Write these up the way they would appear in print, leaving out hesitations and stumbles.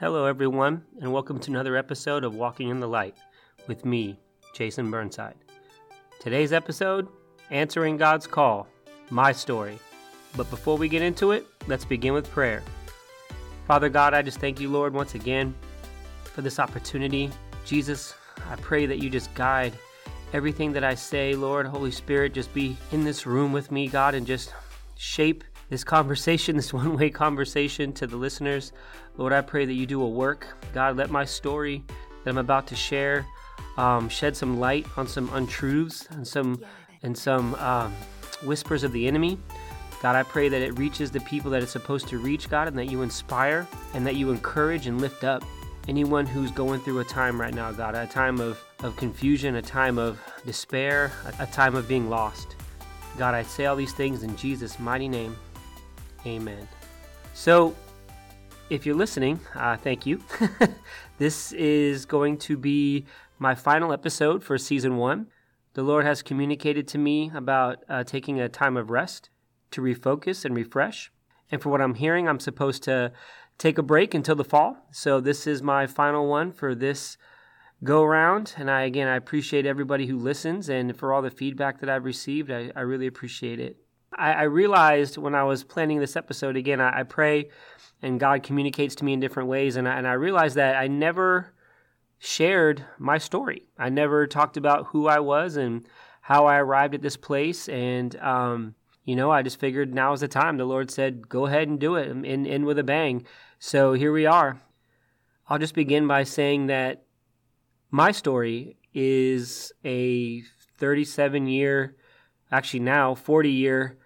Hello, everyone, and welcome to another episode of Walking in the Light with me, Jason Burnside. Today's episode, Answering God's Call, my story. But before we get into it, let's begin with prayer. Father God, I just thank you, Lord, once again for this opportunity. Jesus, I pray that you just guide everything that I say, Lord. Holy Spirit, just be in this room with me, God, and just shape this conversation, this one-way conversation to the listeners. Lord, I pray that you do a work. God, let my story that I'm about to share shed some light on some untruths and some whispers of the enemy. God, I pray that it reaches the people that it's supposed to reach, God, and that you inspire and that you encourage and lift up anyone who's going through a time right now, God, a time of confusion, a time of despair, a time of being lost. God, I say all these things in Jesus' mighty name. Amen. So, if you're listening, thank you. This is going to be my final episode for Season 1. The Lord has communicated to me about taking a time of rest to refocus and refresh. And for what I'm hearing, I'm supposed to take a break until the fall. So this is my final one for this go-round. And I appreciate everybody who listens and for all the feedback that I've received. I really appreciate it. I realized when I was planning this episode, again, I pray and God communicates to me in different ways. And I realized that I never shared my story. I never talked about who I was and how I arrived at this place. And, I just figured now is the time. The Lord said, go ahead and do it and end with a bang. So here we are. I'll just begin by saying that my story is a 37-year, actually now 40-year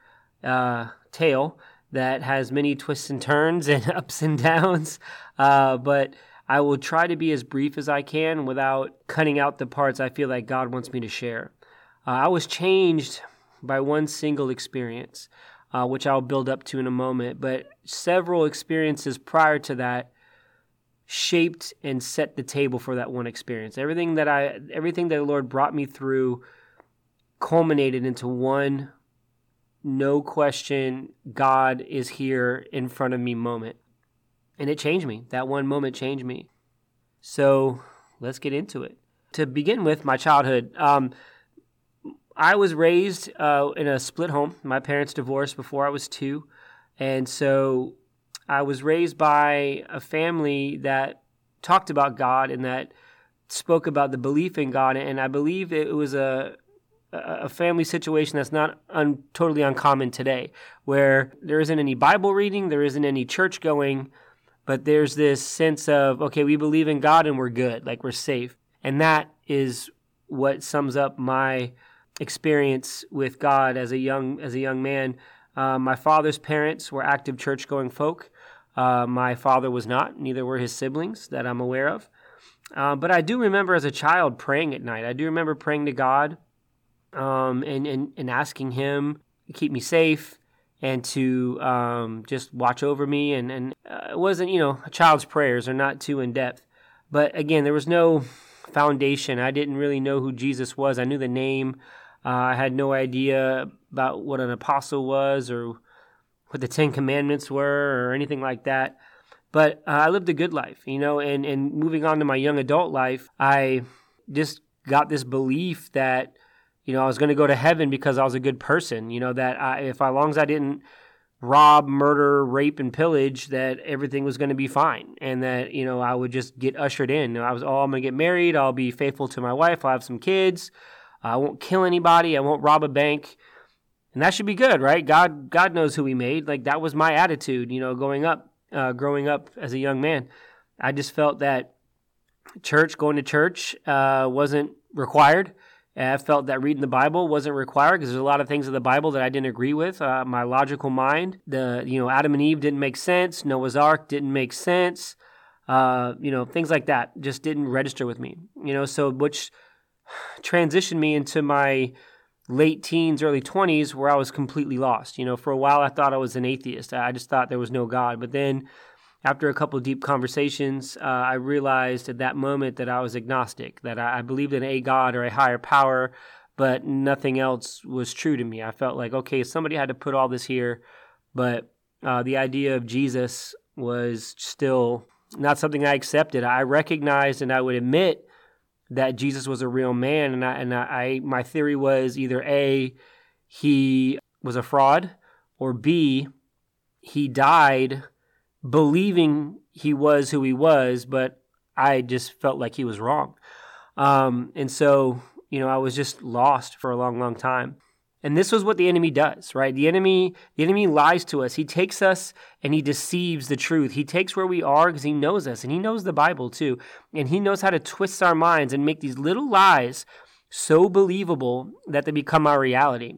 tale that has many twists and turns and ups and downs, but I will try to be as brief as I can without cutting out the parts I feel like God wants me to share. I was changed by one single experience, which I'll build up to in a moment, but several experiences prior to that shaped and set the table for that one experience. Everything that the Lord brought me through culminated into one, no question, God is here in front of me moment. And it changed me. That one moment changed me. So let's get into it. To begin with, my childhood. I was raised in a split home. My parents divorced before I was 2. And so I was raised by a family that talked about God and that spoke about the belief in God. And I believe it was a family situation that's not totally uncommon today, where there isn't any Bible reading, there isn't any church going, but there's this sense of, okay, we believe in God and we're good, like we're safe. And that is what sums up my experience with God as a young man. My father's parents were active church-going folk. My father was not, neither were his siblings that I'm aware of. But I do remember as a child praying at night. I do remember praying to God and asking him to keep me safe and to just watch over me. And it wasn't, a child's prayers are not too in-depth. But again, there was no foundation. I didn't really know who Jesus was. I knew the name. I had no idea about what an apostle was or what the Ten Commandments were or anything like that. But I lived a good life, and moving on to my young adult life, I just got this belief that I was going to go to heaven because I was a good person, that as long as I didn't rob, murder, rape, and pillage, that everything was going to be fine and that, I would just get ushered in. I'm going to get married. I'll be faithful to my wife. I'll have some kids. I won't kill anybody. I won't rob a bank. And that should be good, right? God knows who he made. Like that was my attitude, growing up as a young man. I just felt that going to church wasn't required. I felt that reading the Bible wasn't required because there's a lot of things in the Bible that I didn't agree with. My logical mind, Adam and Eve didn't make sense. Noah's Ark didn't make sense. Things like that just didn't register with me. So which transitioned me into my late teens, early 20s where I was completely lost. For a while I thought I was an atheist. I just thought there was no God. But then after a couple of deep conversations, I realized at that moment that I was agnostic, that I believed in a God or a higher power, but nothing else was true to me. I felt like, okay, somebody had to put all this here, but the idea of Jesus was still not something I accepted. I recognized and I would admit that Jesus was a real man, and I my theory was either A, he was a fraud, or B, he died believing he was who he was, but I just felt like he was wrong. And so, you know, I was just lost for a long, long time. And this was what the enemy does, right? The enemy lies to us. He takes us and he deceives the truth. He takes where we are because he knows us, and he knows the Bible too. And he knows how to twist our minds and make these little lies so believable that they become our reality.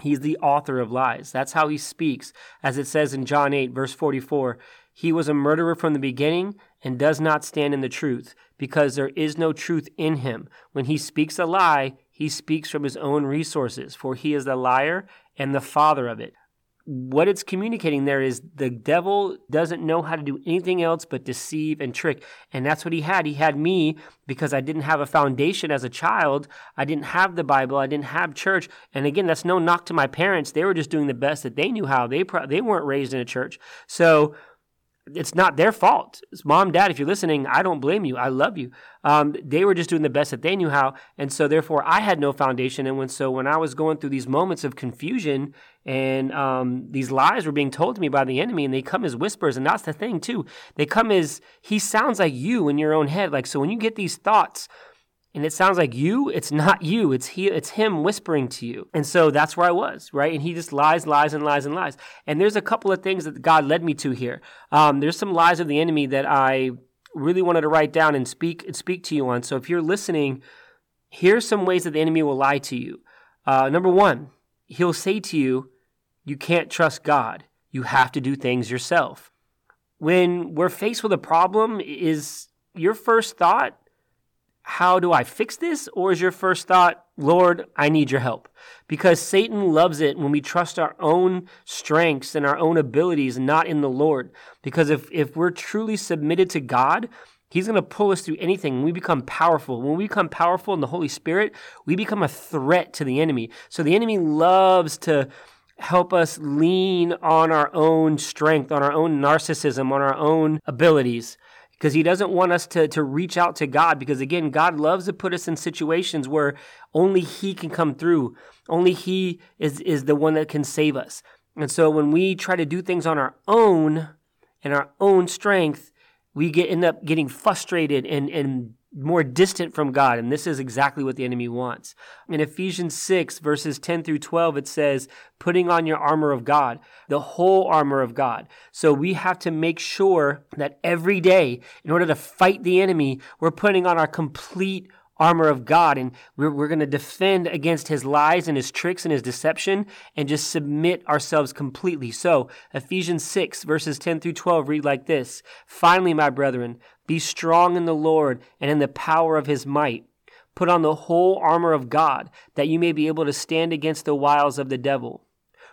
He's the author of lies. That's how he speaks. As it says in John 8, verse 44, he was a murderer from the beginning and does not stand in the truth because there is no truth in him. When he speaks a lie, he speaks from his own resources, for he is the liar and the father of it. What it's communicating there is the devil doesn't know how to do anything else but deceive and trick. And that's what he had. He had me because I didn't have a foundation as a child. I didn't have the Bible. I didn't have church. And again, that's no knock to my parents. They were just doing the best that they knew how. They weren't raised in a church. So it's not their fault. It's mom, dad, if you're listening, I don't blame you. I love you. They were just doing the best that they knew how. And so therefore I had no foundation. And when I was going through these moments of confusion and these lies were being told to me by the enemy, and they come as whispers. And that's the thing too. They come as, he sounds like you in your own head. Like, so when you get these thoughts and it sounds like you, it's not you, it's him whispering to you. And so that's where I was, right? And he just lies. And there's a couple of things that God led me to here. There's some lies of the enemy that I really wanted to write down and speak to you on. So if you're listening, here's some ways that the enemy will lie to you. Number one, he'll say to you, you can't trust God. You have to do things yourself. When we're faced with a problem, is your first thought, how do I fix this? Or is your first thought, Lord, I need your help? Because Satan loves it when we trust our own strengths and our own abilities, not in the Lord. Because if we're truly submitted to God, he's going to pull us through anything. We become powerful. When we become powerful in the Holy Spirit, we become a threat to the enemy. So the enemy loves to help us lean on our own strength, on our own narcissism, on our own abilities. Because he doesn't want us to reach out to God, because again, God loves to put us in situations where only he can come through. Only he is the one that can save us. And so when we try to do things on our own and our own strength, we end up getting frustrated and more distant from God. And this is exactly what the enemy wants. In Ephesians 6, verses 10 through 12, it says, putting on your armor of God, the whole armor of God. So we have to make sure that every day, in order to fight the enemy, we're putting on our complete armor of God. And we're going to defend against his lies and his tricks and his deception and just submit ourselves completely. So Ephesians 6, verses 10 through 12, read like this. Finally, my brethren, be strong in the Lord and in the power of his might. Put on the whole armor of God, that you may be able to stand against the wiles of the devil.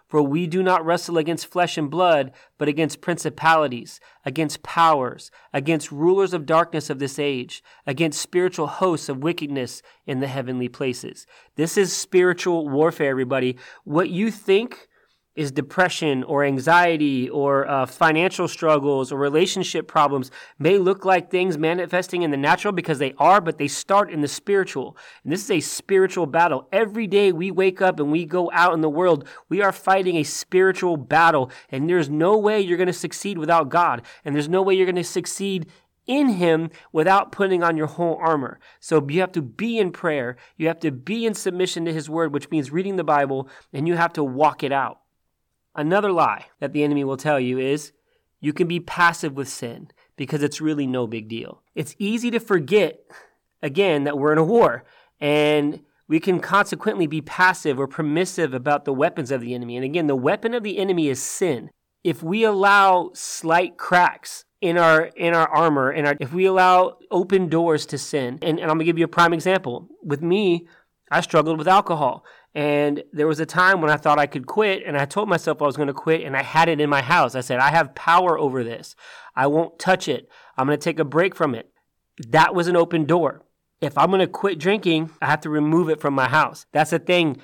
For we do not wrestle against flesh and blood, but against principalities, against powers, against rulers of darkness of this age, against spiritual hosts of wickedness in the heavenly places. This is spiritual warfare, everybody. What you think is depression or anxiety or financial struggles or relationship problems may look like things manifesting in the natural, because they are, but they start in the spiritual. And this is a spiritual battle. Every day we wake up and we go out in the world, we are fighting a spiritual battle, and there's no way you're going to succeed without God, and there's no way you're going to succeed in him without putting on your whole armor. So you have to be in prayer, you have to be in submission to his word, which means reading the Bible, and you have to walk it out. Another lie that the enemy will tell you is you can be passive with sin because it's really no big deal. It's easy to forget, again, that we're in a war, and we can consequently be passive or permissive about the weapons of the enemy. And again, the weapon of the enemy is sin. If we allow slight cracks in our armor, if we allow open doors to sin, and I'm going to give you a prime example. With me, I struggled with alcohol. And there was a time when I thought I could quit, and I told myself I was going to quit, and I had it in my house. I said, I have power over this. I won't touch it. I'm going to take a break from it. That was an open door. If I'm going to quit drinking, I have to remove it from my house. That's the thing.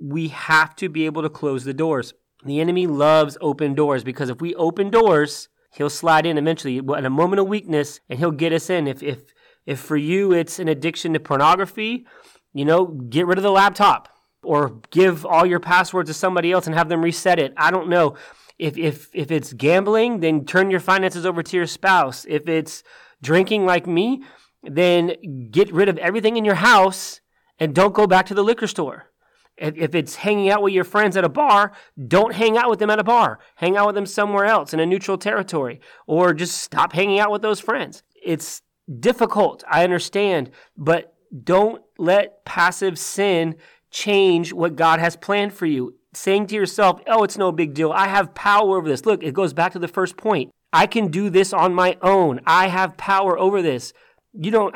We have to be able to close the doors. The enemy loves open doors, because if we open doors, He'll slide in eventually in a moment of weakness, and he'll get us in. If for you it's an addiction to pornography, you know, get rid of the laptop or give all your passwords to somebody else and have them reset it. I don't know. If it's gambling, then turn your finances over to your spouse. If it's drinking like me, then get rid of everything in your house and don't go back to the liquor store. If it's hanging out with your friends at a bar, don't hang out with them at a bar. Hang out with them somewhere else in a neutral territory, or just stop hanging out with those friends. It's difficult, I understand, but don't let passive sin change what God has planned for you. Saying to yourself, oh, it's no big deal. I have power over this. Look, it goes back to the first point. I can do this on my own. I have power over this.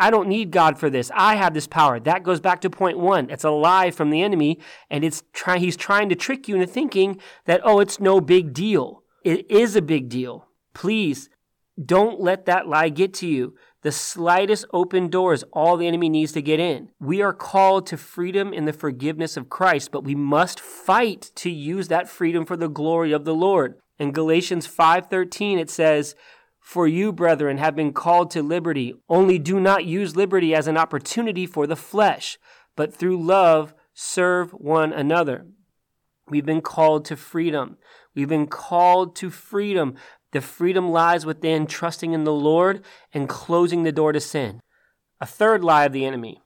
I don't need God for this. I have this power. That goes back to point one. It's a lie from the enemy, and he's trying to trick you into thinking that, oh, it's no big deal. It is a big deal. Please don't let that lie get to you. The slightest open door is all the enemy needs to get in. We are called to freedom in the forgiveness of Christ, but we must fight to use that freedom for the glory of the Lord. In Galatians 5:13, it says, "For you, brethren, have been called to liberty. Only do not use liberty as an opportunity for the flesh, but through love serve one another." We've been called to freedom. We've been called to freedom. The freedom lies within trusting in the Lord and closing the door to sin. A third lie of the enemy: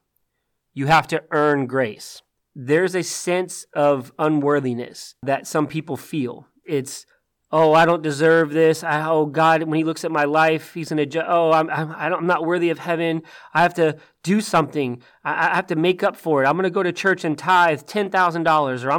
you have to earn grace. There's a sense of unworthiness that some people feel. It's, oh, I don't deserve this. Oh, God, when he looks at my life, he's going to I'm not worthy of heaven. I have to do something. I have to make up for it. I'm going to go to church and tithe $10,000, or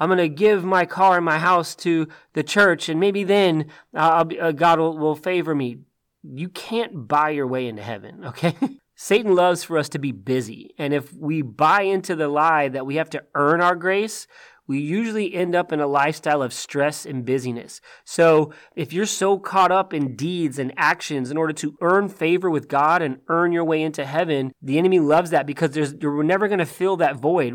I'm going to give my car and my house to the church, and maybe then God will favor me. You can't buy your way into heaven, okay? Satan loves for us to be busy, and if we buy into the lie that we have to earn our grace, we usually end up in a lifestyle of stress and busyness. So if you're so caught up in deeds and actions in order to earn favor with God and earn your way into heaven, the enemy loves that, because we're never going to fill that void.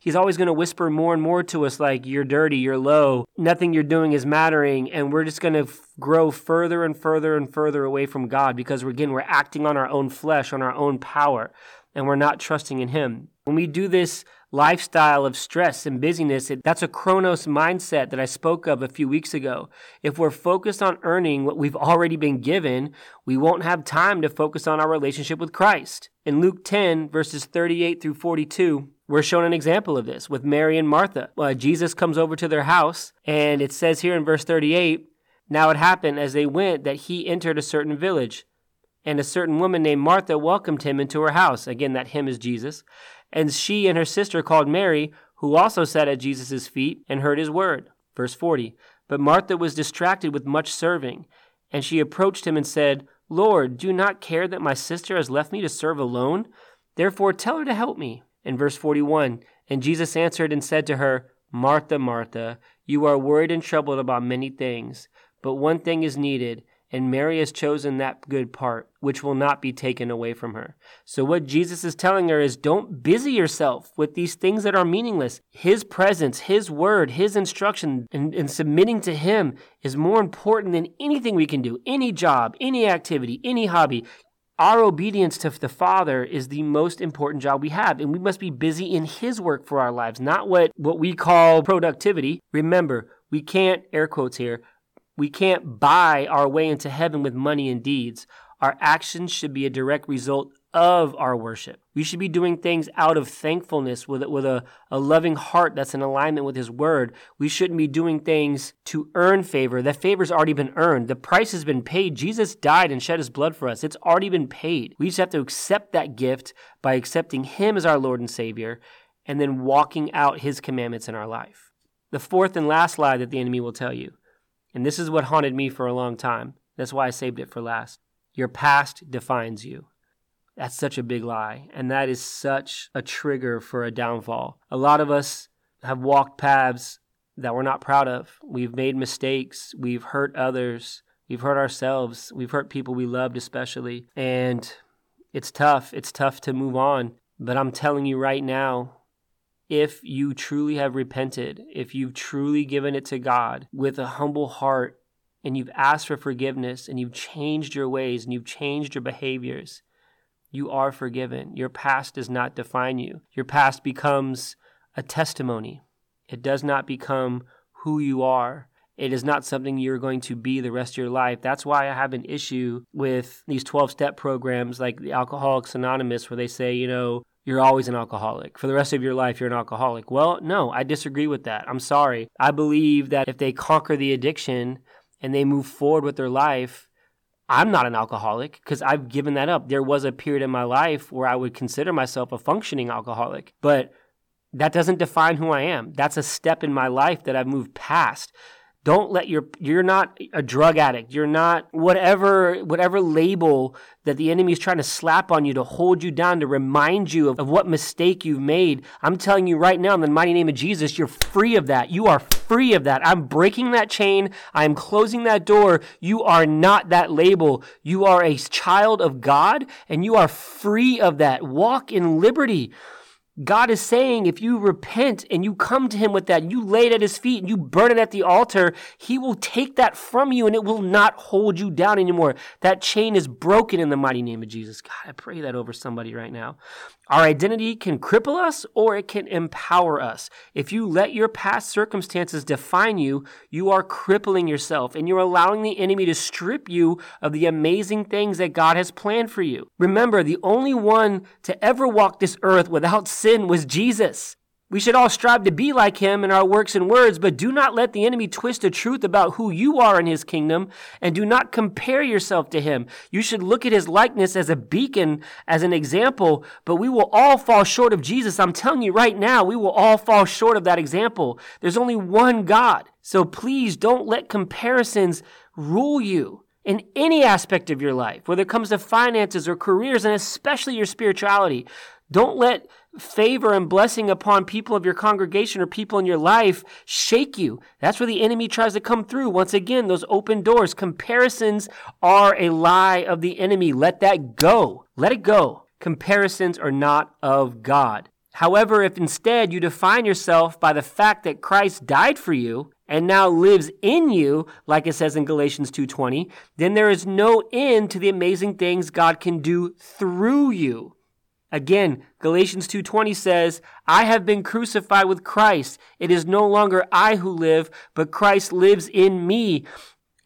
He's always going to whisper more and more to us, like, you're dirty, you're low, nothing you're doing is mattering, and we're just going to grow further and further and further away from God, because, again, we're acting on our own flesh, on our own power, and we're not trusting in Him. When we do this lifestyle of stress and busyness, that's a Chronos mindset that I spoke of a few weeks ago. If we're focused on earning what we've already been given, we won't have time to focus on our relationship with Christ. In Luke 10, verses 38 through 42, we're shown an example of this with Mary and Martha. Jesus comes over to their house, and it says here in verse 38, "Now it happened as they went that he entered a certain village, and a certain woman named Martha welcomed him into her house." Again, that him is Jesus. "And she and her sister called Mary, who also sat at Jesus' feet and heard his word." Verse 40, "But Martha was distracted with much serving, and she approached him and said, 'Lord, do you not care that my sister has left me to serve alone? Therefore tell her to help me.'" In verse 41, "And Jesus answered and said to her, 'Martha, Martha, you are worried and troubled about many things, but one thing is needed, and Mary has chosen that good part, which will not be taken away from her.'" So what Jesus is telling her is, don't busy yourself with these things that are meaningless. His presence, His word, His instruction, and submitting to Him is more important than anything we can do, any job, any activity, any hobby. Our obedience to the Father is the most important job we have, and we must be busy in His work for our lives, not what we call productivity. Remember, we can't, air quotes here, we can't buy our way into heaven with money and deeds. Our actions should be a direct result of our worship. We should be doing things out of thankfulness with a loving heart that's in alignment with His word. We shouldn't be doing things to earn favor. That favor's already been earned. The price has been paid. Jesus died and shed His blood for us. It's already been paid. We just have to accept that gift by accepting Him as our Lord and Savior, and then walking out His commandments in our life. The fourth and last lie that the enemy will tell you, and this is what haunted me for a long time, that's why I saved it for last: your past defines you. That's such a big lie, and that is such a trigger for a downfall. A lot of us have walked paths that we're not proud of. We've made mistakes. We've hurt others. We've hurt ourselves. We've hurt people we loved especially. And it's tough. It's tough to move on. But I'm telling you right now, if you truly have repented, if you've truly given it to God with a humble heart and you've asked for forgiveness and you've changed your ways and you've changed your behaviors, you are forgiven. Your past does not define you. Your past becomes a testimony. It does not become who you are. It is not something you're going to be the rest of your life. That's why I have an issue with these 12-step programs like the Alcoholics Anonymous, where they say, you know, you're always an alcoholic. For the rest of your life, you're an alcoholic. Well, no, I disagree with that. I'm sorry. I believe that if they conquer the addiction and they move forward with their life, I'm not an alcoholic because I've given that up. There was a period in my life where I would consider myself a functioning alcoholic, but that doesn't define who I am. That's a step in my life that I've moved past. Don't let you're not a drug addict. You're not whatever label that the enemy is trying to slap on you to hold you down, to remind you of what mistake you've made. I'm telling you right now, in the mighty name of Jesus, you're free of that. You are free of that. I'm breaking that chain. I'm closing that door. You are not that label. You are a child of God, and you are free of that. Walk in liberty. God is saying, if you repent and you come to him with that, you lay it at his feet and you burn it at the altar, he will take that from you and it will not hold you down anymore. That chain is broken in the mighty name of Jesus. God, I pray that over somebody right now. Our identity can cripple us or it can empower us. If you let your past circumstances define you, you are crippling yourself and you're allowing the enemy to strip you of the amazing things that God has planned for you. Remember, the only one to ever walk this earth without sin was Jesus. We should all strive to be like him in our works and words, but do not let the enemy twist the truth about who you are in his kingdom, and do not compare yourself to him. You should look at his likeness as a beacon, as an example, but we will all fall short of Jesus. I'm telling you right now, we will all fall short of that example. There's only one God. So please don't let comparisons rule you in any aspect of your life, whether it comes to finances or careers, and especially your spirituality. Don't let favor and blessing upon people of your congregation or people in your life shake you. That's where the enemy tries to come through. Once again, those open doors. Comparisons are a lie of the enemy. Let that go. Let it go. Comparisons are not of God. However, if instead you define yourself by the fact that Christ died for you and now lives in you, like it says in Galatians 2:20, then there is no end to the amazing things God can do through you. Again, Galatians 2:20 says, I have been crucified with Christ. It is no longer I who live, but Christ lives in me.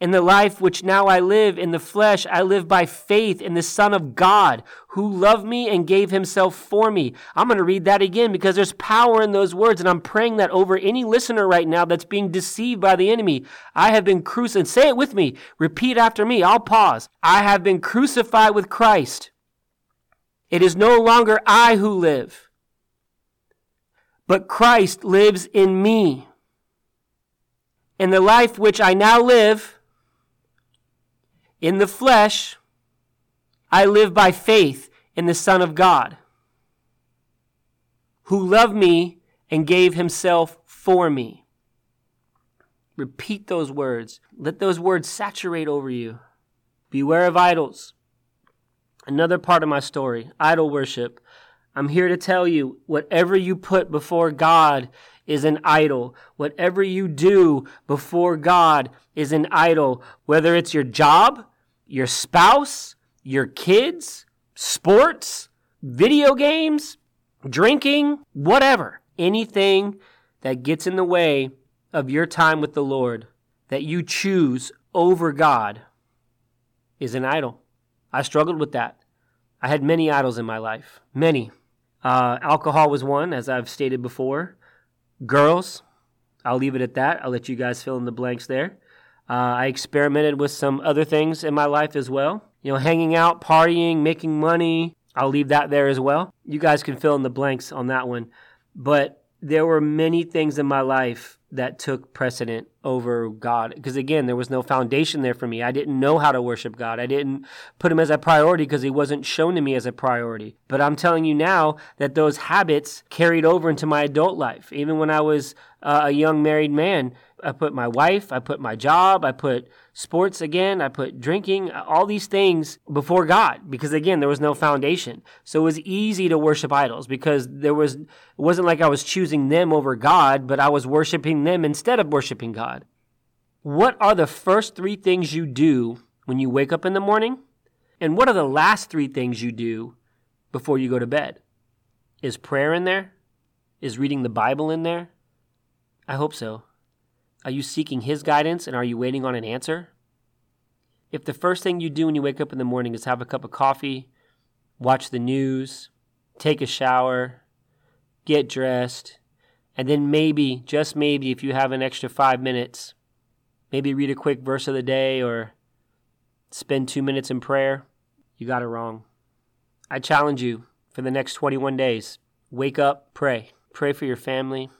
In the life which now I live in the flesh, I live by faith in the Son of God, who loved me and gave himself for me. I'm going to read that again because there's power in those words, and I'm praying that over any listener right now that's being deceived by the enemy. I have been crucified. Say it with me. Repeat after me. I'll pause. I have been crucified with Christ. It is no longer I who live, but Christ lives in me. In the life which I now live, in the flesh, I live by faith in the Son of God, who loved me and gave himself for me. Repeat those words. Let those words saturate over you. Beware of idols. Another part of my story, idol worship. I'm here to tell you, whatever you put before God is an idol. Whatever you do before God is an idol. Whether it's your job, your spouse, your kids, sports, video games, drinking, whatever. Anything that gets in the way of your time with the Lord that you choose over God is an idol. I struggled with that. I had many idols in my life, many. Alcohol was one, as I've stated before. Girls, I'll leave it at that. I'll let you guys fill in the blanks there. I experimented with some other things in my life as well. You know, hanging out, partying, making money. I'll leave that there as well. You guys can fill in the blanks on that one. But there were many things in my life that took precedent over God. Because again, there was no foundation there for me. I didn't know how to worship God. I didn't put him as a priority because he wasn't shown to me as a priority. But I'm telling you now that those habits carried over into my adult life. Even when I was a young married man, I put my wife, I put my job, I put sports again, I put drinking, all these things before God, because again, there was no foundation. So it was easy to worship idols because it wasn't like I was choosing them over God, but I was worshiping them instead of worshiping God. What are the first three things you do when you wake up in the morning? And what are the last three things you do before you go to bed? Is prayer in there? Is reading the Bible in there? I hope so. Are you seeking His guidance, and are you waiting on an answer? If the first thing you do when you wake up in the morning is have a cup of coffee, watch the news, take a shower, get dressed, and then maybe, just maybe, if you have an extra 5 minutes, maybe read a quick verse of the day or spend 2 minutes in prayer, you got it wrong. I challenge you for the next 21 days, wake up, pray. Pray for your family.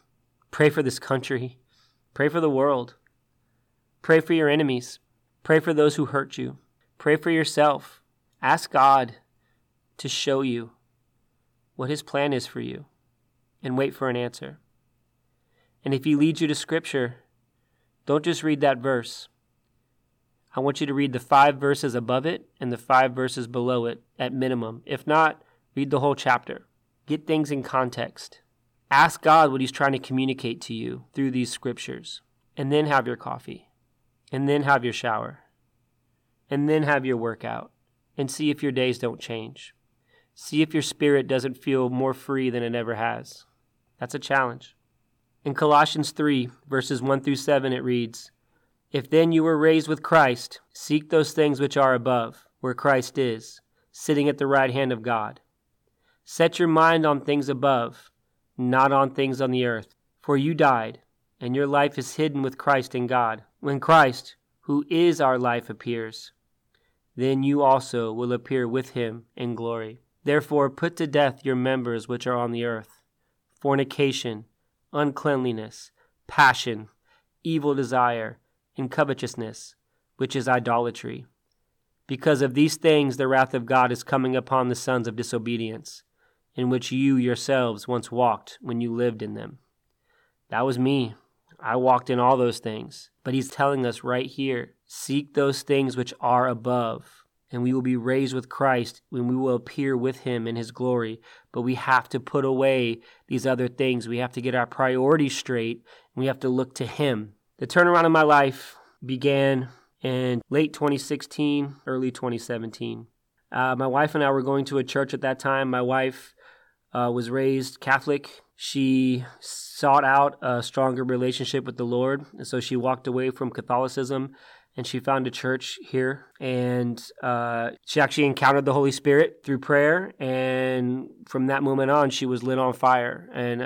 Pray for this country. Pray for the world. Pray for your enemies. Pray for those who hurt you. Pray for yourself. Ask God to show you what His plan is for you and wait for an answer. And if He leads you to Scripture, don't just read that verse. I want you to read the 5 verses above it and the 5 verses below it at minimum. If not, read the whole chapter. Get things in context. Ask God what He's trying to communicate to you through these scriptures. And then have your coffee. And then have your shower. And then have your workout. And see if your days don't change. See if your spirit doesn't feel more free than it ever has. That's a challenge. In Colossians 3, verses 1 through 7, it reads, "If then you were raised with Christ, seek those things which are above, where Christ is, sitting at the right hand of God. Set your mind on things above, not on things on the earth. For you died, and your life is hidden with Christ in God. When Christ, who is our life, appears, then you also will appear with Him in glory. Therefore put to death your members which are on the earth, fornication, uncleanliness, passion, evil desire, and covetousness, which is idolatry. Because of these things the wrath of God is coming upon the sons of disobedience, in which you yourselves once walked when you lived in them." That was me. I walked in all those things. But He's telling us right here, seek those things which are above, and we will be raised with Christ when we will appear with Him in His glory. But we have to put away these other things. We have to get our priorities straight, and we have to look to Him. The turnaround in my life began in late 2016, early 2017. My wife and I were going to a church at that time. My wife was raised Catholic. She sought out a stronger relationship with the Lord, and so she walked away from Catholicism, and she found a church here, and she actually encountered the Holy Spirit through prayer, and from that moment on, she was lit on fire, and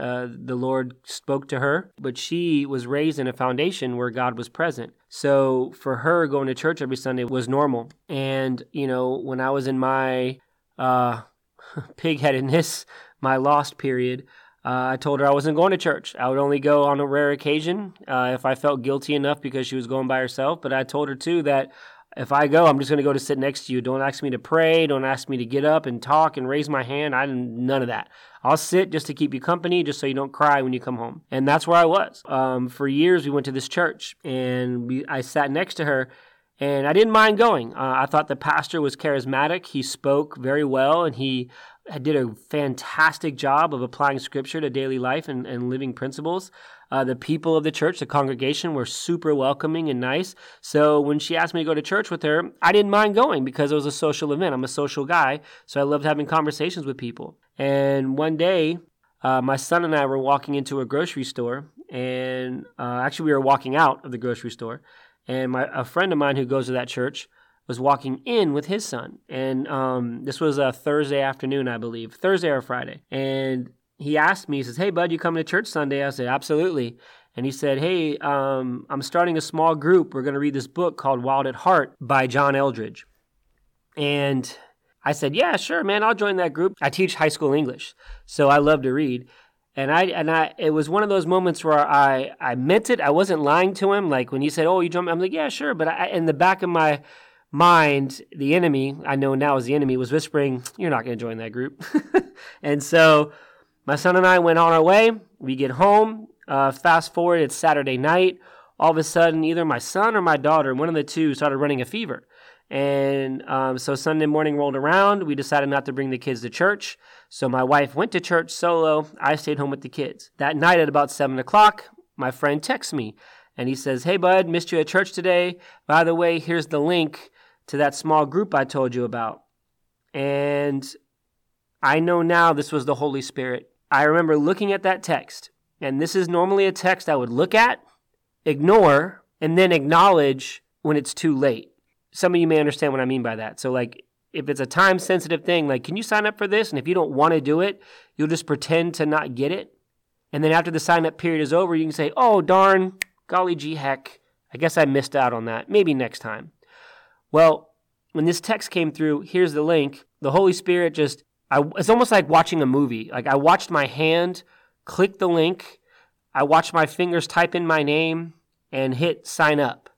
the Lord spoke to her, but she was raised in a foundation where God was present. So for her, going to church every Sunday was normal, and, you know, when I was in my pig-headedness, my lost period, I told her I wasn't going to church. I would only go on a rare occasion if I felt guilty enough because she was going by herself. But I told her, too, that if I go, I'm just going to go to sit next to you. Don't ask me to pray. Don't ask me to get up and talk and raise my hand. None of that. I'll sit just to keep you company, just so you don't cry when you come home. And that's where I was. For years, we went to this church, and I sat next to her. And I didn't mind going. I thought the pastor was charismatic. He spoke very well, and he did a fantastic job of applying Scripture to daily life and living principles. The people of the church, the congregation, were super welcoming and nice. So when she asked me to go to church with her, I didn't mind going because it was a social event. I'm a social guy, so I loved having conversations with people. And one day, my son and I were walking into a grocery store, and actually we were walking out of the grocery store, and a friend of mine who goes to that church was walking in with his son. And this was a Thursday afternoon, I believe, Thursday or Friday. And he asked me, he says, "Hey, bud, you coming to church Sunday?" I said, "Absolutely." And he said, "Hey, I'm starting a small group. We're going to read this book called Wild at Heart by John Eldredge." And I said, "Yeah, sure, man, I'll join that group." I teach high school English, so I love to read. And I, it was one of those moments where I meant it. I wasn't lying to him. Like when he said, "Oh, you jumped," I'm like, "Yeah, sure." But in the back of my mind, the enemy, I know now is the enemy, was whispering, "You're not going to join that group." And so my son and I went on our way. We get home. Fast forward, it's Saturday night. All of a sudden, either my son or my daughter, one of the two, started running a fever. And so Sunday morning rolled around. We decided not to bring the kids to church. So my wife went to church solo. I stayed home with the kids. That night at about 7 o'clock, my friend texts me and he says, hey, bud, missed you at church today. By the way, here's the link to that small group I told you about. And I know now this was the Holy Spirit. I remember looking at that text, and this is normally a text I would look at, ignore, and then acknowledge when it's too late. Some of you may understand what I mean by that. So, like, if it's a time-sensitive thing, like, can you sign up for this? And if you don't want to do it, you'll just pretend to not get it. And then after the sign-up period is over, you can say, oh, darn, golly gee heck, I guess I missed out on that. Maybe next time. Well, when this text came through, here's the link, the Holy Spirit just, it's almost like watching a movie. Like, I watched my hand click the link, I watched my fingers type in my name, and hit sign up.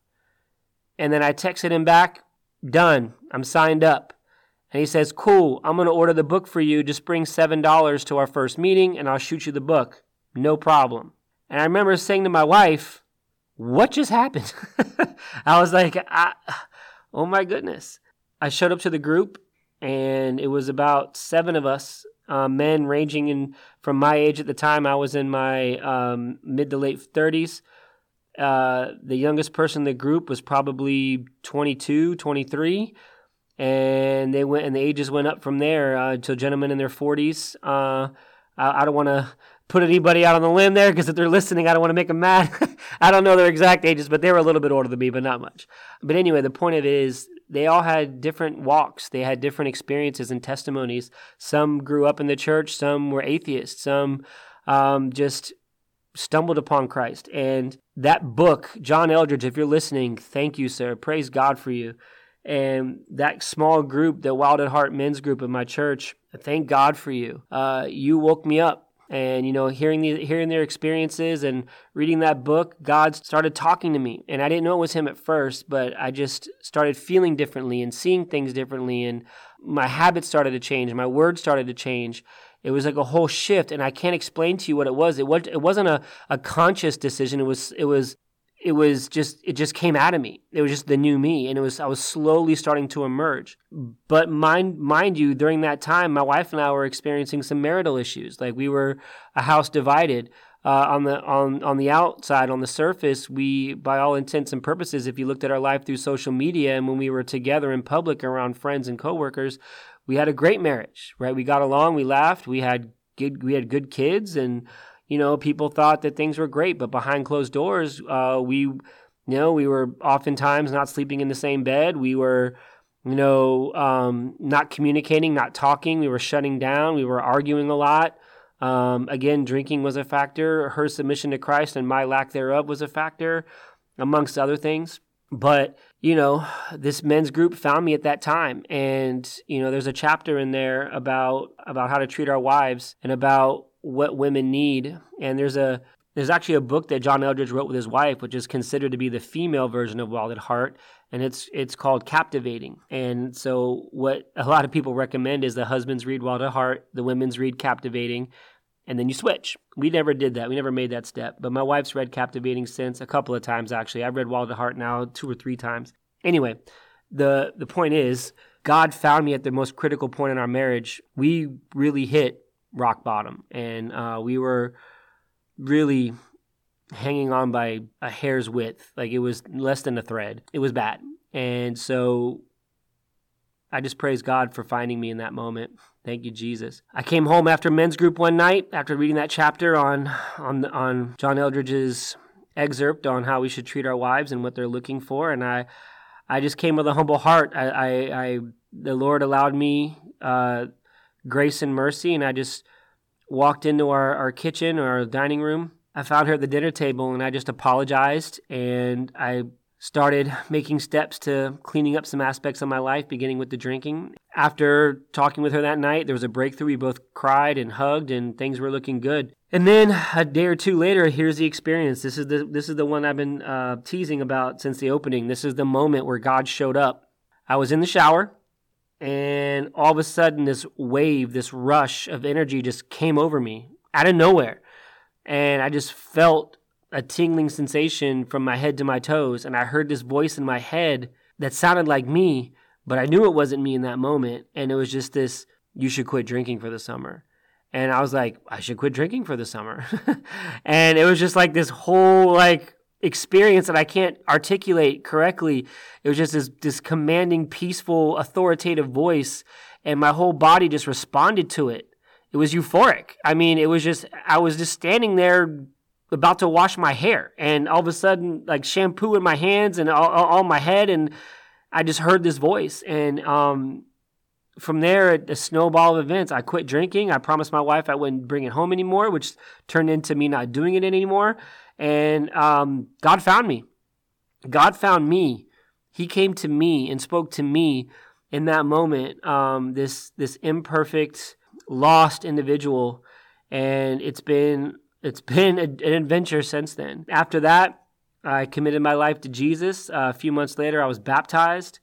And then I texted him back, done, I'm signed up. And he says, cool, I'm going to order the book for you. Just bring $7 to our first meeting and I'll shoot you the book. No problem. And I remember saying to my wife, what just happened? I was like, oh my goodness. I showed up to the group and it was about seven of us, men ranging in from my age at the time. I was in my mid to late 30s. The youngest person in the group was probably 22, 23, and the ages went up from there until gentlemen in their 40s. I don't want to put anybody out on the limb there because if they're listening, I don't want to make them mad. I don't know their exact ages, but they were a little bit older than me, but not much. But anyway, the point of it is they all had different walks. They had different experiences and testimonies. Some grew up in the church. Some were atheists. Some just stumbled upon Christ. And that book, John Eldredge, if you're listening, thank you, sir. Praise God for you. And that small group, the Wild at Heart men's group in my church, thank God for you. You woke me up. And, you know, hearing their experiences and reading that book, God started talking to me. And I didn't know it was him at first, but I just started feeling differently and seeing things differently. And my habits started to change. My words started to change. It was like a whole shift, and I can't explain to you what it was. It wasn't a conscious decision. It just came out of me. It was just the new me, and I was slowly starting to emerge. But mind you, during that time, my wife and I were experiencing some marital issues. Like we were a house divided on the outside, on the surface. We, by all intents and purposes, if you looked at our life through social media and when we were together in public around friends and coworkers, we had a great marriage, right? We got along, we laughed, we had good kids, and, you know, people thought that things were great, but behind closed doors, we were oftentimes not sleeping in the same bed. We were, not communicating, not talking. We were shutting down. We were arguing a lot. Again, drinking was a factor. Her submission to Christ and my lack thereof was a factor, amongst other things. But, you know, this men's group found me at that time. And, you know, there's a chapter in there about how to treat our wives and about what women need. And there's actually a book that John Eldredge wrote with his wife, which is considered to be the female version of Wild at Heart. And it's called Captivating. And so what a lot of people recommend is the husbands read Wild at Heart, the women's read Captivating, and then you switch. We never did that. We never made that step. But my wife's read Captivating since a couple of times, actually. I've read Wild at Heart now 2 or 3 times. Anyway, the point is, God found me at the most critical point in our marriage. We really hit rock bottom, and we were really hanging on by a hair's width. Like, it was less than a thread. It was bad. And so I just praise God for finding me in that moment. Thank you, Jesus. I came home after men's group one night after reading that chapter on John Eldredge's excerpt on how we should treat our wives and what they're looking for, and I just came with a humble heart. I the Lord allowed me grace and mercy, and I just walked into our kitchen or our dining room. I found her at the dinner table, and I just apologized, and I started making steps to cleaning up some aspects of my life, beginning with the drinking. After talking with her that night, there was a breakthrough. We both cried and hugged, and things were looking good. And then a day or two later, here's the experience. This is the one I've been teasing about since the opening. This is the moment where God showed up. I was in the shower, and all of a sudden, this wave, this rush of energy just came over me out of nowhere, and I just felt a tingling sensation from my head to my toes, and I heard this voice in my head that sounded like me, but I knew it wasn't me in that moment, and it was just this, you should quit drinking for the summer. And I was like, I should quit drinking for the summer. And it was just like this whole, like, experience that I can't articulate correctly. It was just this commanding, peaceful, authoritative voice, and my whole body just responded to it. It was euphoric. I mean, it was just, I was just standing there about to wash my hair, and all of a sudden, like, shampoo in my hands and all my head, and I just heard this voice. And from there, a snowball of events. I quit drinking. I promised my wife I wouldn't bring it home anymore, which turned into me not doing it anymore. And God found me. God found me. He came to me and spoke to me in that moment, this imperfect, lost individual. And it's been an adventure since then. After that, I committed my life to Jesus. A few months later, I was baptized.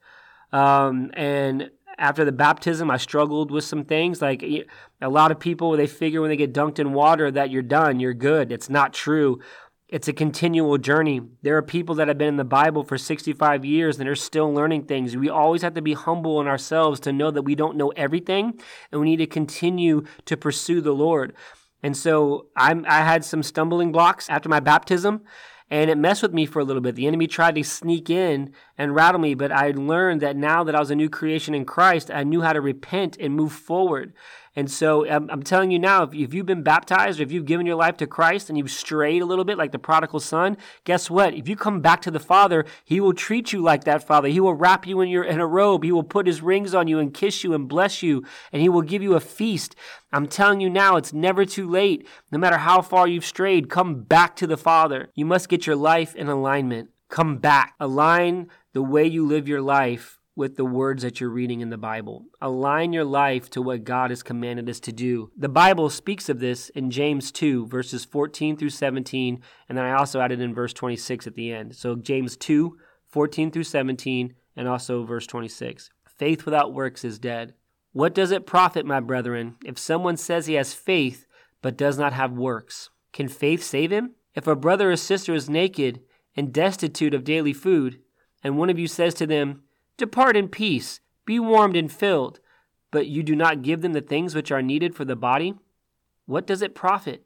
And after the baptism, I struggled with some things. Like, a lot of people, they figure when they get dunked in water that you're done, you're good. It's not true. It's a continual journey. There are people that have been in the Bible for 65 years and are still learning things. We always have to be humble in ourselves to know that we don't know everything, and we need to continue to pursue the Lord. And so I had some stumbling blocks after my baptism, and it messed with me for a little bit. The enemy tried to sneak in and rattle me, but I learned that now that I was a new creation in Christ, I knew how to repent and move forward. And so I'm telling you now, if you've been baptized, or if you've given your life to Christ and you've strayed a little bit like the prodigal son, guess what? If you come back to the Father, He will treat you like that Father. He will wrap you in a robe. He will put His rings on you and kiss you and bless you, and He will give you a feast. I'm telling you now, it's never too late. No matter how far you've strayed, come back to the Father. You must get your life in alignment. Come back. Align the way you live your life with the words that you're reading in the Bible. Align your life to what God has commanded us to do. The Bible speaks of this in James 2, verses 14 through 17, and then I also added in verse 26 at the end. So James 2, 14 through 17, and also verse 26. Faith without works is dead. What does it profit, my brethren, if someone says he has faith but does not have works? Can faith save him? If a brother or sister is naked and destitute of daily food, and one of you says to them, "Depart in peace, be warmed and filled," but you do not give them the things which are needed for the body, what does it profit?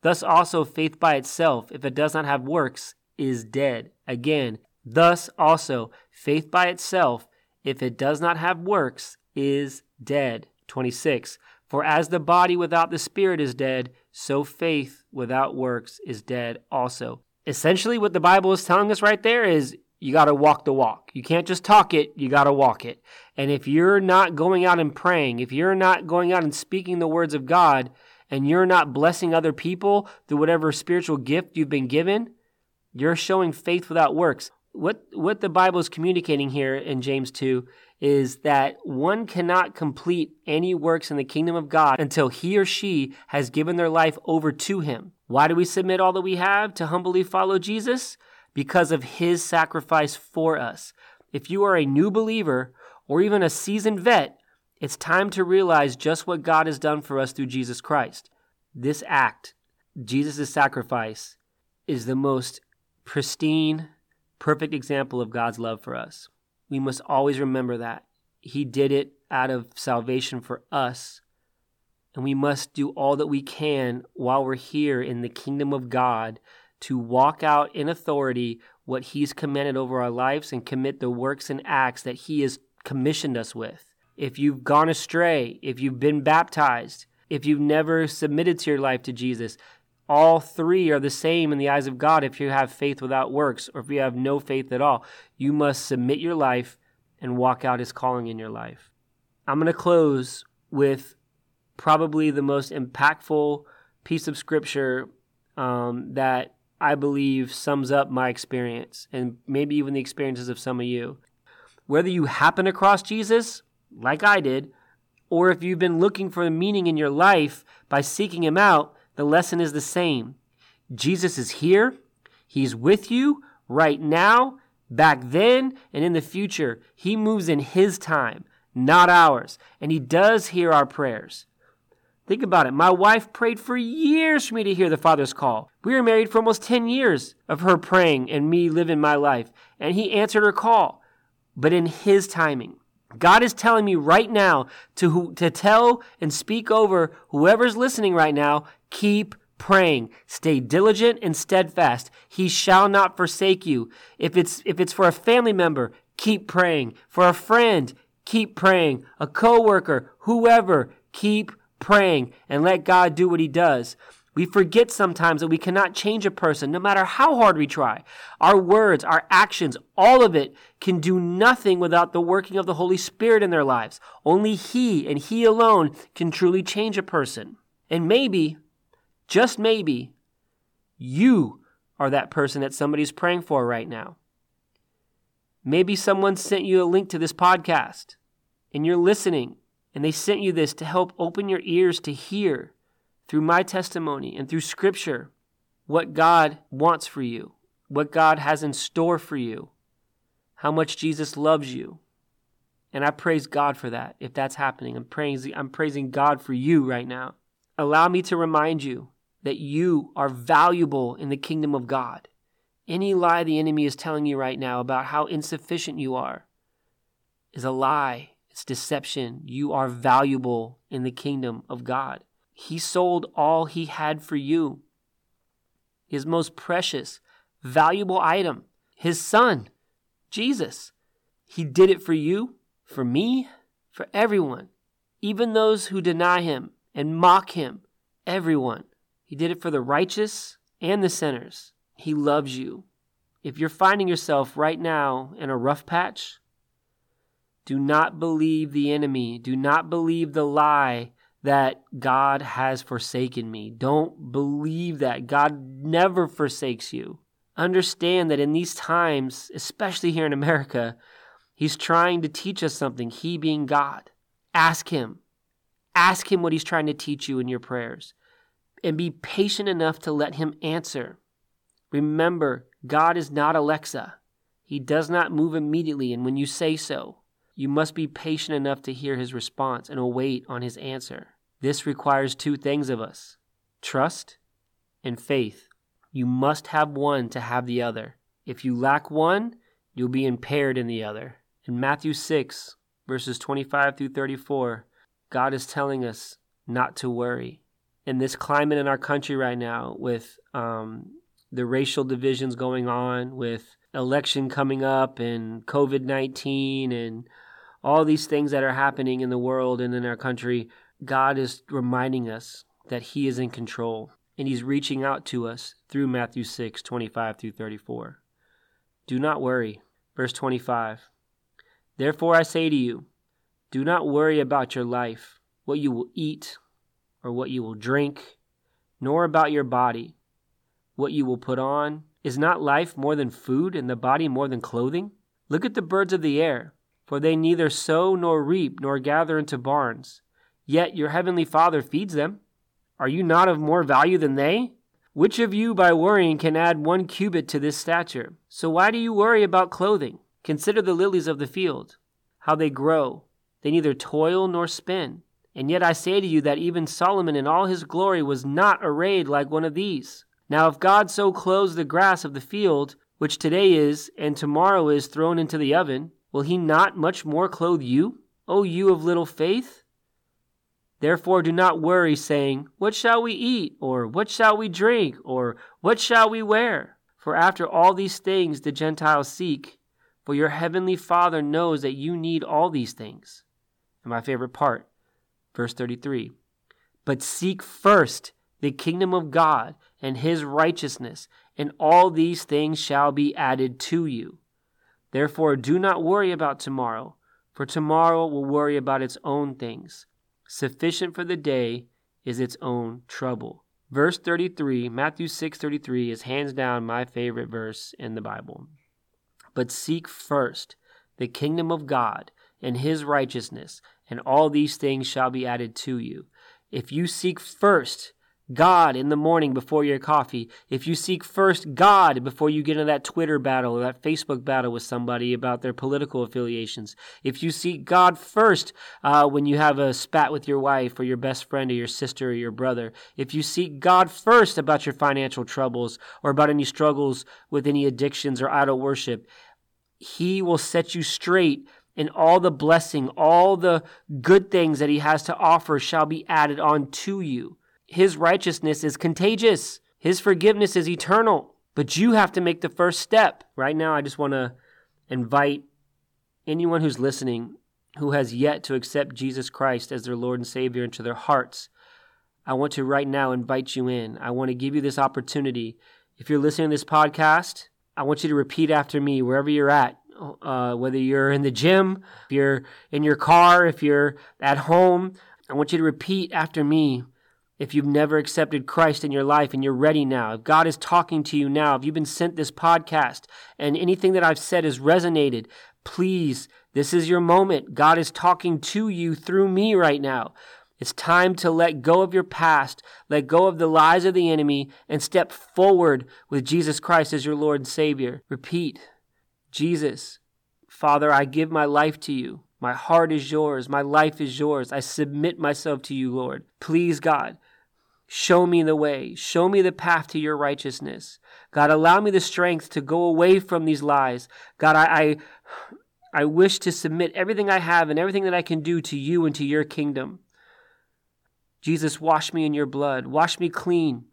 Thus also faith by itself, if it does not have works, is dead. Again, thus also faith by itself, if it does not have works, is dead. 26. For as the body without the spirit is dead, so faith without works is dead also. Essentially, what the Bible is telling us right there is, you got to walk the walk. You can't just talk it. You got to walk it. And if you're not going out and praying, if you're not going out and speaking the words of God, and you're not blessing other people through whatever spiritual gift you've been given, you're showing faith without works. What the Bible is communicating here in James 2 is that one cannot complete any works in the kingdom of God until he or she has given their life over to Him. Why do we submit all that we have to humbly follow Jesus? Because of His sacrifice for us. If you are a new believer or even a seasoned vet, it's time to realize just what God has done for us through Jesus Christ. This act, Jesus' sacrifice, is the most pristine, perfect example of God's love for us. We must always remember that. He did it out of salvation for us, and we must do all that we can while we're here in the kingdom of God to walk out in authority what He's commanded over our lives and commit the works and acts that He has commissioned us with. If you've gone astray, if you've been baptized, if you've never submitted to your life to Jesus, all three are the same in the eyes of God if you have faith without works, or if you have no faith at all. You must submit your life and walk out His calling in your life. I'm going to close with probably the most impactful piece of scripture that I believe sums up my experience, and maybe even the experiences of some of you. Whether you happen across Jesus, like I did, or if you've been looking for a meaning in your life by seeking Him out, the lesson is the same. Jesus is here. He's with you right now, back then, and in the future. He moves in His time, not ours, and He does hear our prayers. Think about it. My wife prayed for years for me to hear the Father's call. We were married for almost 10 years of her praying and me living my life. And He answered her call, but in His timing. God is telling me right now to tell and speak over whoever's listening right now, keep praying. Stay diligent and steadfast. He shall not forsake you. If it's for a family member, keep praying. For a friend, keep praying. A coworker, whoever, keep praying and let God do what he does. We forget sometimes that we cannot change a person, no matter how hard we try. Our words, our actions, all of it can do nothing without the working of the Holy Spirit in their lives. Only He and He alone can truly change a person. And maybe, just maybe, you are that person that somebody's praying for right now. Maybe someone sent you a link to this podcast, and you're listening, and they sent you this to help open your ears to hear through my testimony and through Scripture, what God wants for you, what God has in store for you, how much Jesus loves you. And I praise God for that, if that's happening. I'm praising God for you right now. Allow me to remind you that you are valuable in the kingdom of God. Any lie the enemy is telling you right now about how insufficient you are is a lie. It's deception. You are valuable in the kingdom of God. He sold all he had for you, his most precious, valuable item, his son, Jesus. He did it for you, for me, for everyone, even those who deny him and mock him, everyone. He did it for the righteous and the sinners. He loves you. If you're finding yourself right now in a rough patch, do not believe the enemy. Do not believe the lie that God has forsaken me. Don't believe that. God never forsakes you. Understand that in these times, especially here in America, He's trying to teach us something, He being God. Ask Him. Ask Him what He's trying to teach you in your prayers. And be patient enough to let Him answer. Remember, God is not Alexa. He does not move immediately, and when you say so, you must be patient enough to hear his response and await on his answer. This requires two things of us: trust and faith. You must have one to have the other. If you lack one, you'll be impaired in the other. In Matthew 6, verses 25 through 34, God is telling us not to worry. In this climate in our country right now, with the racial divisions going on, with election coming up and COVID-19 and all these things that are happening in the world and in our country, God is reminding us that He is in control, and He's reaching out to us through Matthew 6, 25 through 34. Do not worry. Verse 25, therefore I say to you, do not worry about your life, what you will eat or what you will drink, nor about your body, what you will put on. Is not life more than food, and the body more than clothing? Look at the birds of the air, for they neither sow nor reap nor gather into barns, yet your heavenly Father feeds them. Are you not of more value than they? Which of you by worrying can add 1 cubit to this stature? So why do you worry about clothing? Consider the lilies of the field, how they grow. They neither toil nor spin. And yet I say to you that even Solomon in all his glory was not arrayed like one of these. Now if God so clothes the grass of the field, which today is, and tomorrow is thrown into the oven, will He not much more clothe you, O you of little faith? Therefore do not worry, saying, what shall we eat, or what shall we drink, or what shall we wear? For after all these things the Gentiles seek, for your heavenly Father knows that you need all these things. And my favorite part, verse 33, but seek first the kingdom of God and His righteousness, and all these things shall be added to you. Therefore, do not worry about tomorrow, for tomorrow will worry about its own things. Sufficient for the day is its own trouble. Verse 33, Matthew 6:33, is hands down my favorite verse in the Bible. But seek first the kingdom of God and His righteousness, and all these things shall be added to you. If you seek first God in the morning before your coffee, if you seek first God before you get into that Twitter battle or that Facebook battle with somebody about their political affiliations, if you seek God first when you have a spat with your wife or your best friend or your sister or your brother, if you seek God first about your financial troubles or about any struggles with any addictions or idol worship, He will set you straight. And all the blessing, all the good things that He has to offer shall be added on to you. His righteousness is contagious. His forgiveness is eternal. But you have to make the first step. Right now, I just want to invite anyone who's listening who has yet to accept Jesus Christ as their Lord and Savior into their hearts. I want to right now invite you in. I want to give you this opportunity. If you're listening to this podcast, I want you to repeat after me wherever you're at, whether you're in the gym, if you're in your car, if you're at home. I want you to repeat after me. If you've never accepted Christ in your life and you're ready now, if God is talking to you now, if you've been sent this podcast and anything that I've said has resonated, please, this is your moment. God is talking to you through me right now. It's time to let go of your past, let go of the lies of the enemy, and step forward with Jesus Christ as your Lord and Savior. Repeat, Jesus, Father, I give my life to you. My heart is yours. My life is yours. I submit myself to you, Lord. Please, God, show me the way. Show me the path to your righteousness. God, allow me the strength to go away from these lies. God, I wish to submit everything I have and everything that I can do to you and to your kingdom. Jesus, wash me in your blood. Wash me clean.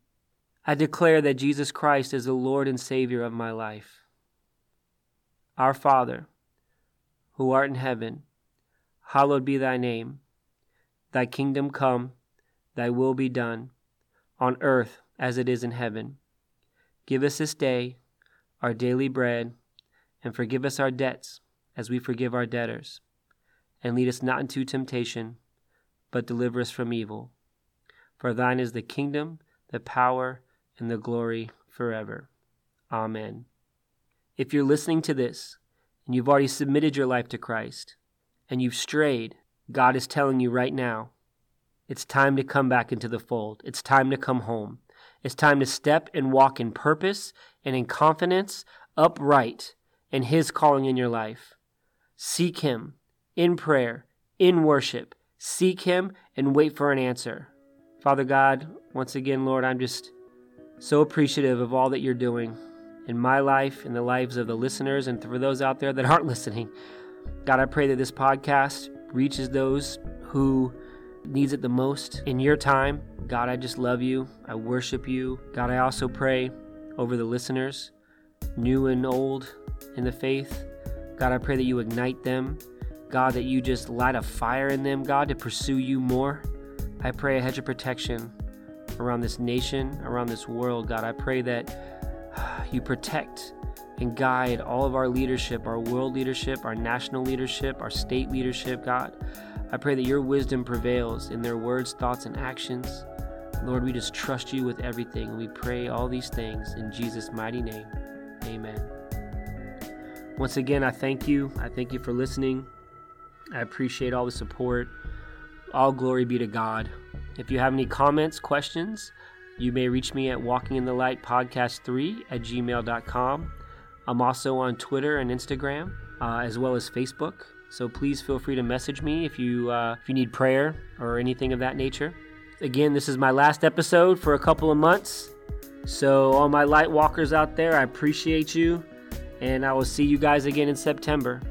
I declare that Jesus Christ is the Lord and Savior of my life. Our Father, who art in heaven, hallowed be thy name. Thy kingdom come, thy will be done, on earth as it is in heaven. Give us this day our daily bread, and forgive us our debts as we forgive our debtors. And lead us not into temptation, but deliver us from evil. For thine is the kingdom, the power, and the glory forever. Amen. If you're listening to this, and you've already submitted your life to Christ, and you've strayed, God is telling you right now, it's time to come back into the fold. It's time to come home. It's time to step and walk in purpose and in confidence, upright in His calling in your life. Seek Him in prayer, in worship. Seek Him and wait for an answer. Father God, once again, Lord, I'm just so appreciative of all that you're doing in my life, in the lives of the listeners, and for those out there that aren't listening. God, I pray that this podcast reaches those who needs it the most in your time. God, I just love you. I worship you. God, I also pray over the listeners, new and old in the faith. God, I pray that you ignite them. God, that you just light a fire in them, God, to pursue you more. I pray a hedge of protection around this nation, around this world, God. I pray that you protect and guide all of our leadership, our world leadership, our national leadership, our state leadership, God. I pray that your wisdom prevails in their words, thoughts, and actions. Lord, we just trust you with everything. We pray all these things in Jesus' mighty name. Amen. Once again, I thank you. I thank you for listening. I appreciate all the support. All glory be to God. If you have any comments, questions, you may reach me at walkinginthelightpodcast3@gmail.com. I'm also on Twitter and Instagram, as well as Facebook. So please feel free to message me if you need prayer or anything of that nature. Again, this is my last episode for a couple of months. So all my light walkers out there, I appreciate you. And I will see you guys again in September.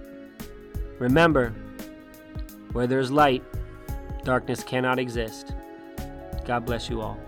Remember, where there's light, darkness cannot exist. God bless you all.